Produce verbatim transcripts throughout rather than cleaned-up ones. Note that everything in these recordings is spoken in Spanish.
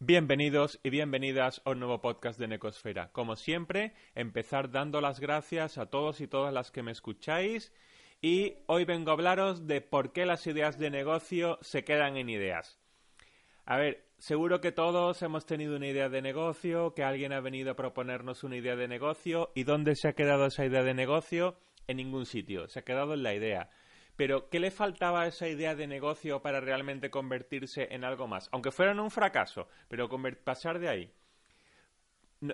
Bienvenidos y bienvenidas a un nuevo podcast de Necosfera. Como siempre, empezar dando las gracias a todos y todas las que me escucháis. Y hoy vengo a hablaros de por qué las ideas de negocio se quedan en ideas. A ver, seguro que todos hemos tenido una idea de negocio, que alguien ha venido a proponernos una idea de negocio. ¿Y dónde se ha quedado esa idea de negocio? En ningún sitio, se ha quedado en la idea. Pero, ¿qué le faltaba a esa idea de negocio para realmente convertirse en algo más? Aunque fuera en un fracaso, pero pasar de ahí. No,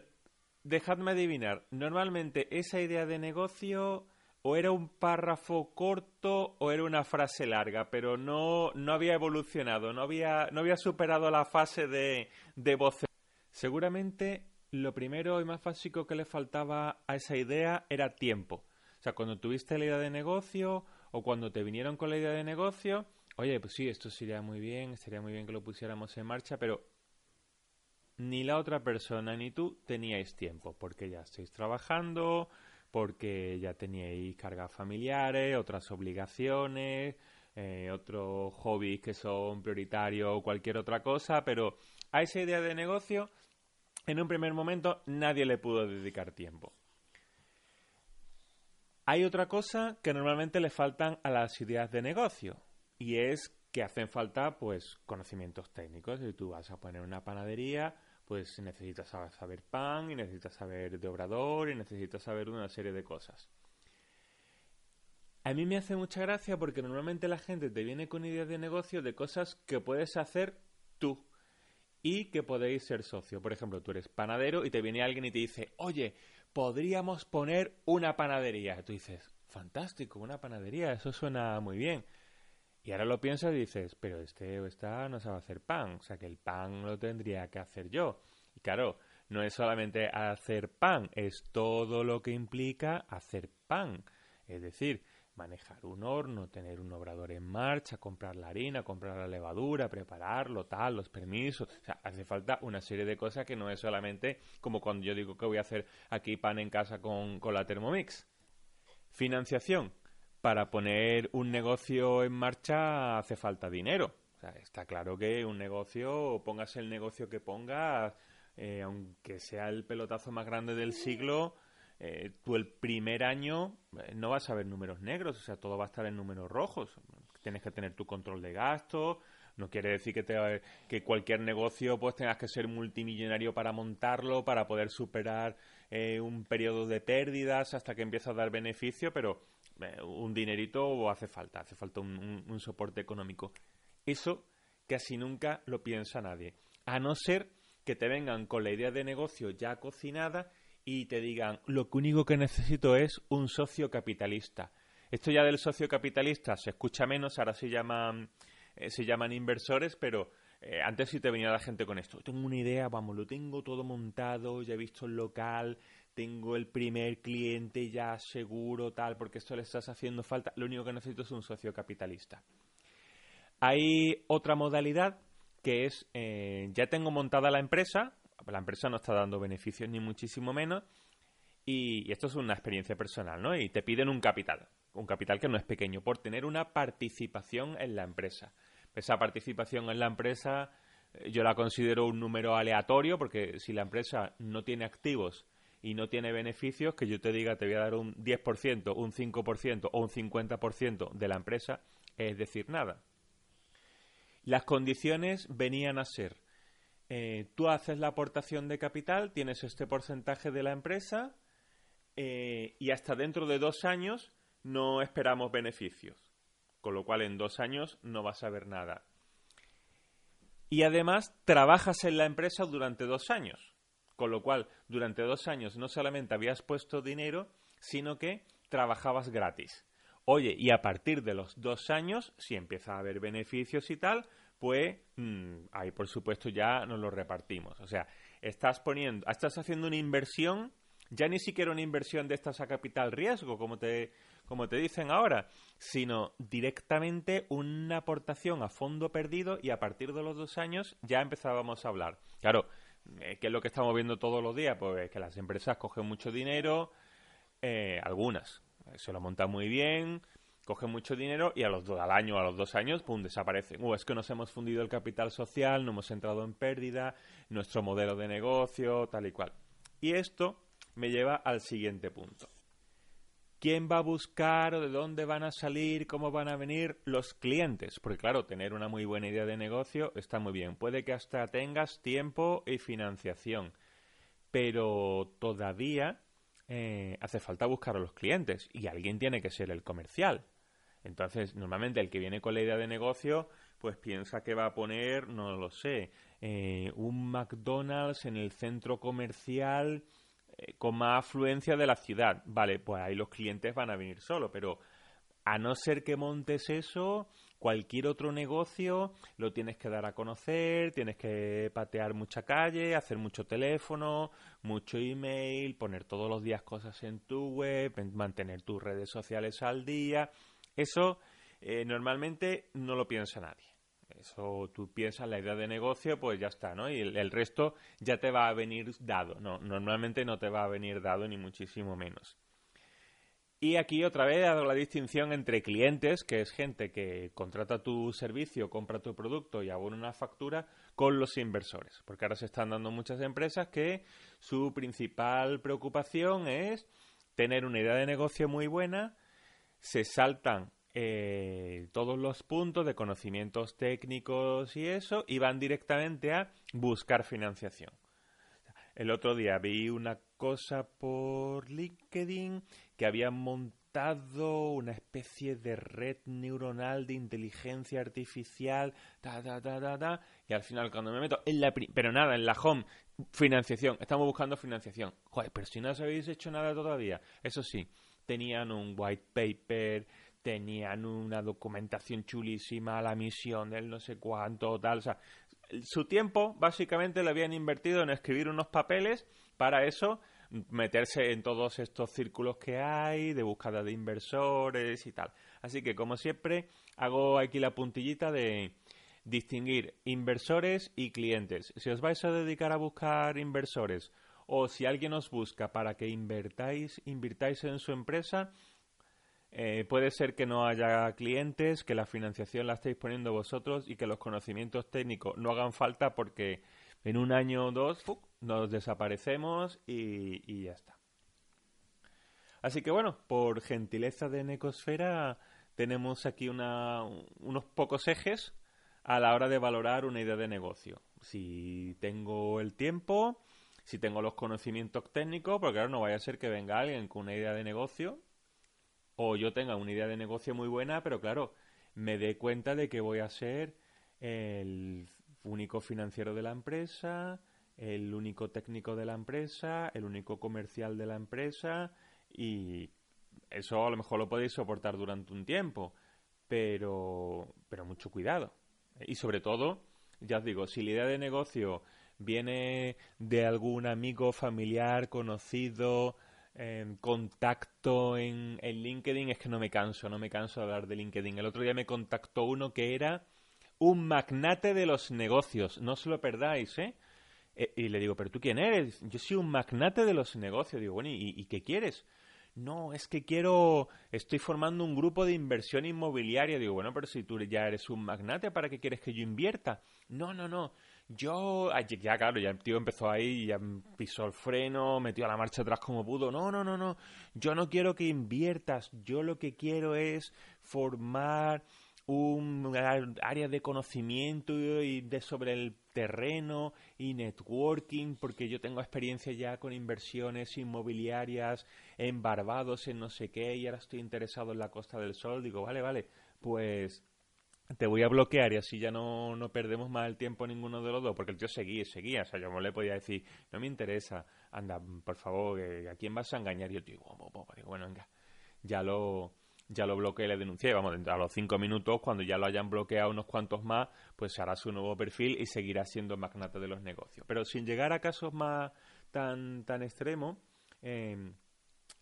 dejadme adivinar, normalmente esa idea de negocio o era un párrafo corto o era una frase larga, pero no, no había evolucionado, no había, no había superado la fase de, de voz. Seguramente lo primero y más básico que le faltaba a esa idea era tiempo. O sea, cuando tuviste la idea de negocio o cuando te vinieron con la idea de negocio, oye, pues sí, esto sería muy bien, estaría muy bien que lo pusiéramos en marcha, pero ni la otra persona ni tú teníais tiempo, porque ya estáis trabajando, porque ya teníais cargas familiares, otras obligaciones, eh, otros hobbies que son prioritarios o cualquier otra cosa, pero a esa idea de negocio, en un primer momento, nadie le pudo dedicar tiempo. Hay otra cosa que normalmente le faltan a las ideas de negocio y es que hacen falta pues conocimientos técnicos. Si tú vas a poner una panadería, pues necesitas saber pan y necesitas saber de obrador y necesitas saber una serie de cosas. A mí me hace mucha gracia porque normalmente la gente te viene con ideas de negocio de cosas que puedes hacer tú y que podéis ser socio. Por ejemplo, tú eres panadero y te viene alguien y te dice, oye, podríamos poner una panadería. Tú dices, fantástico, una panadería, eso suena muy bien. Y ahora lo piensas y dices, pero este o esta no sabe hacer pan, o sea que el pan lo tendría que hacer yo. Y claro, no es solamente hacer pan, es todo lo que implica hacer pan. Es decir, manejar un horno, tener un obrador en marcha, comprar la harina, comprar la levadura, prepararlo, tal, los permisos. O sea, hace falta una serie de cosas que no es solamente como cuando yo digo que voy a hacer aquí pan en casa con, con la Thermomix. Financiación. Para poner un negocio en marcha hace falta dinero. O sea, está claro que un negocio, pongas el negocio que pongas, eh, aunque sea el pelotazo más grande del siglo, Eh, tú el primer año eh, no vas a ver números negros, o sea, todo va a estar en números rojos. Tienes que tener tu control de gastos. No quiere decir que, te, que cualquier negocio pues tengas que ser multimillonario para montarlo, para poder superar eh, un periodo de pérdidas hasta que empieza a dar beneficio, pero eh, un dinerito hace falta, hace falta un, un, un soporte económico. Eso casi nunca lo piensa nadie, a no ser que te vengan con la idea de negocio ya cocinada y te digan, lo único que necesito es un socio capitalista. Esto ya del socio capitalista se escucha menos, ahora se llaman, eh, se llaman inversores, pero eh, antes sí te venía la gente con esto. Tengo una idea, vamos, lo tengo todo montado, ya he visto el local, tengo el primer cliente ya seguro, tal, porque esto le estás haciendo falta. Lo único que necesito es un socio capitalista. Hay otra modalidad que es, eh, ya tengo montada la empresa, la empresa no está dando beneficios ni muchísimo menos y, y esto es una experiencia personal, ¿no? Y te piden un capital, un capital que no es pequeño, por tener una participación en la empresa. Esa participación en la empresa yo la considero un número aleatorio porque si la empresa no tiene activos y no tiene beneficios, que yo te diga te voy a dar un diez por ciento, un cinco por ciento o un cincuenta por ciento de la empresa, es decir, nada. Las condiciones venían a ser Eh, tú haces la aportación de capital, tienes este porcentaje de la empresa eh, y hasta dentro de dos años no esperamos beneficios. Con lo cual en dos años no vas a ver nada. Y además trabajas en la empresa durante dos años. Con lo cual durante dos años no solamente habías puesto dinero, sino que trabajabas gratis. Oye, y a partir de los dos años, si empieza a haber beneficios y tal, pues mmm, ahí por supuesto ya nos lo repartimos. O sea, estás poniendo, estás haciendo una inversión, ya ni siquiera una inversión de estas a capital riesgo, como te, como te dicen ahora, sino directamente una aportación a fondo perdido y a partir de los dos años ya empezábamos a hablar. Claro, ¿qué es lo que estamos viendo todos los días? Pues que las empresas cogen mucho dinero, eh, algunas se lo montan muy bien, cogen mucho dinero y a los do, al año, a los dos años, pum, desaparecen. Uh, es que nos hemos fundido el capital social, no hemos entrado en pérdida, nuestro modelo de negocio, tal y cual. Y esto me lleva al siguiente punto. ¿Quién va a buscar o de dónde van a salir, cómo van a venir los clientes? Porque claro, tener una muy buena idea de negocio está muy bien. Puede que hasta tengas tiempo y financiación, pero todavía eh, hace falta buscar a los clientes y alguien tiene que ser el comercial. Entonces, normalmente el que viene con la idea de negocio, pues piensa que va a poner, no lo sé, eh, un McDonald's en el centro comercial con más afluencia de la ciudad. Vale, pues ahí los clientes van a venir solo, pero a no ser que montes eso, cualquier otro negocio lo tienes que dar a conocer, tienes que patear mucha calle, hacer mucho teléfono, mucho email, poner todos los días cosas en tu web, mantener tus redes sociales al día. Eso eh, normalmente no lo piensa nadie. Eso tú piensas la idea de negocio, pues ya está, ¿no? Y el, el resto ya te va a venir dado. No, normalmente no te va a venir dado ni muchísimo menos. Y aquí otra vez hago la distinción entre clientes, que es gente que contrata tu servicio, compra tu producto y abona una factura, con los inversores. Porque ahora se están dando muchas empresas que su principal preocupación es tener una idea de negocio muy buena, se saltan Eh, todos los puntos de conocimientos técnicos y eso, y van directamente a buscar financiación. El otro día vi una cosa por LinkedIn que habían montado una especie de red neuronal de inteligencia artificial, ta, ta, ta, ta, ta, y al final cuando me meto en la pri- pero nada, en la home, financiación, estamos buscando financiación. Joder, pero si no os habéis hecho nada todavía. Eso sí, tenían un white paper, tenían una documentación chulísima, la misión del no sé cuánto, tal. O sea, su tiempo básicamente lo habían invertido en escribir unos papeles para eso, meterse en todos estos círculos que hay de búsqueda de inversores y tal. Así que, como siempre, hago aquí la puntillita de distinguir inversores y clientes. Si os vais a dedicar a buscar inversores o si alguien os busca para que invertáis, invirtáis en su empresa, Eh, puede ser que no haya clientes, que la financiación la estéis poniendo vosotros y que los conocimientos técnicos no hagan falta porque en un año o dos ¡fuc!, nos desaparecemos y, y ya está. Así que bueno, por gentileza de Necosfera tenemos aquí una, unos pocos ejes a la hora de valorar una idea de negocio. Si tengo el tiempo, si tengo los conocimientos técnicos, porque claro, no vaya a ser que venga alguien con una idea de negocio, o yo tenga una idea de negocio muy buena, pero claro, me dé cuenta de que voy a ser el único financiero de la empresa, el único técnico de la empresa, el único comercial de la empresa, y eso a lo mejor lo podéis soportar durante un tiempo, pero, pero mucho cuidado. Y sobre todo, ya os digo, si la idea de negocio viene de algún amigo, familiar, conocido, Eh, contacto en, en LinkedIn, es que no me canso, no me canso de hablar de LinkedIn. El otro día me contactó uno que era un magnate de los negocios, no os lo perdáis, ¿eh? eh y le digo, ¿pero tú quién eres? Yo soy un magnate de los negocios. Digo, bueno, ¿y, y qué quieres? No, es que quiero, estoy formando un grupo de inversión inmobiliaria. Digo, bueno, pero si tú ya eres un magnate, ¿para qué quieres que yo invierta? No, no, no. Yo, ya claro, ya el tío empezó ahí, ya pisó el freno, metió a la marcha atrás como pudo. No, no, no, no, yo no quiero que inviertas, yo lo que quiero es formar un área de conocimiento y de sobre el terreno y networking, porque yo tengo experiencia ya con inversiones inmobiliarias en Barbados, en no sé qué, y ahora estoy interesado en la Costa del Sol. Digo, vale, vale, pues te voy a bloquear y así ya no, no perdemos más el tiempo ninguno de los dos, porque el tío seguía, seguía, o sea, yo no le podía decir, no me interesa, anda, por favor, ¿a quién vas a engañar? Y el tío, bueno, venga, ya lo, ya lo bloqueé, le denuncié, vamos, dentro de los cinco minutos, cuando ya lo hayan bloqueado unos cuantos más, pues hará su nuevo perfil y seguirá siendo magnate de los negocios. Pero sin llegar a casos más tan, tan extremos, eh,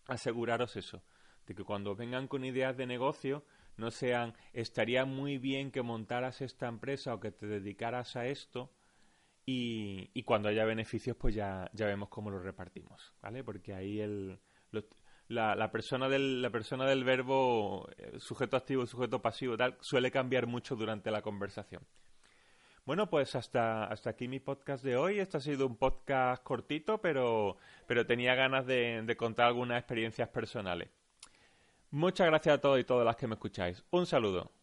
aseguraros eso, de que cuando vengan con ideas de negocio, no sean, estaría muy bien que montaras esta empresa o que te dedicaras a esto, y, y cuando haya beneficios, pues ya, ya vemos cómo los repartimos, ¿vale? Porque ahí el, los, la, la persona del la persona del verbo sujeto activo, sujeto pasivo, tal, suele cambiar mucho durante la conversación. Bueno, pues hasta, hasta aquí mi podcast de hoy. Este ha sido un podcast cortito, pero, pero tenía ganas de, de contar algunas experiencias personales. Muchas gracias a todos y todas las que me escucháis. Un saludo.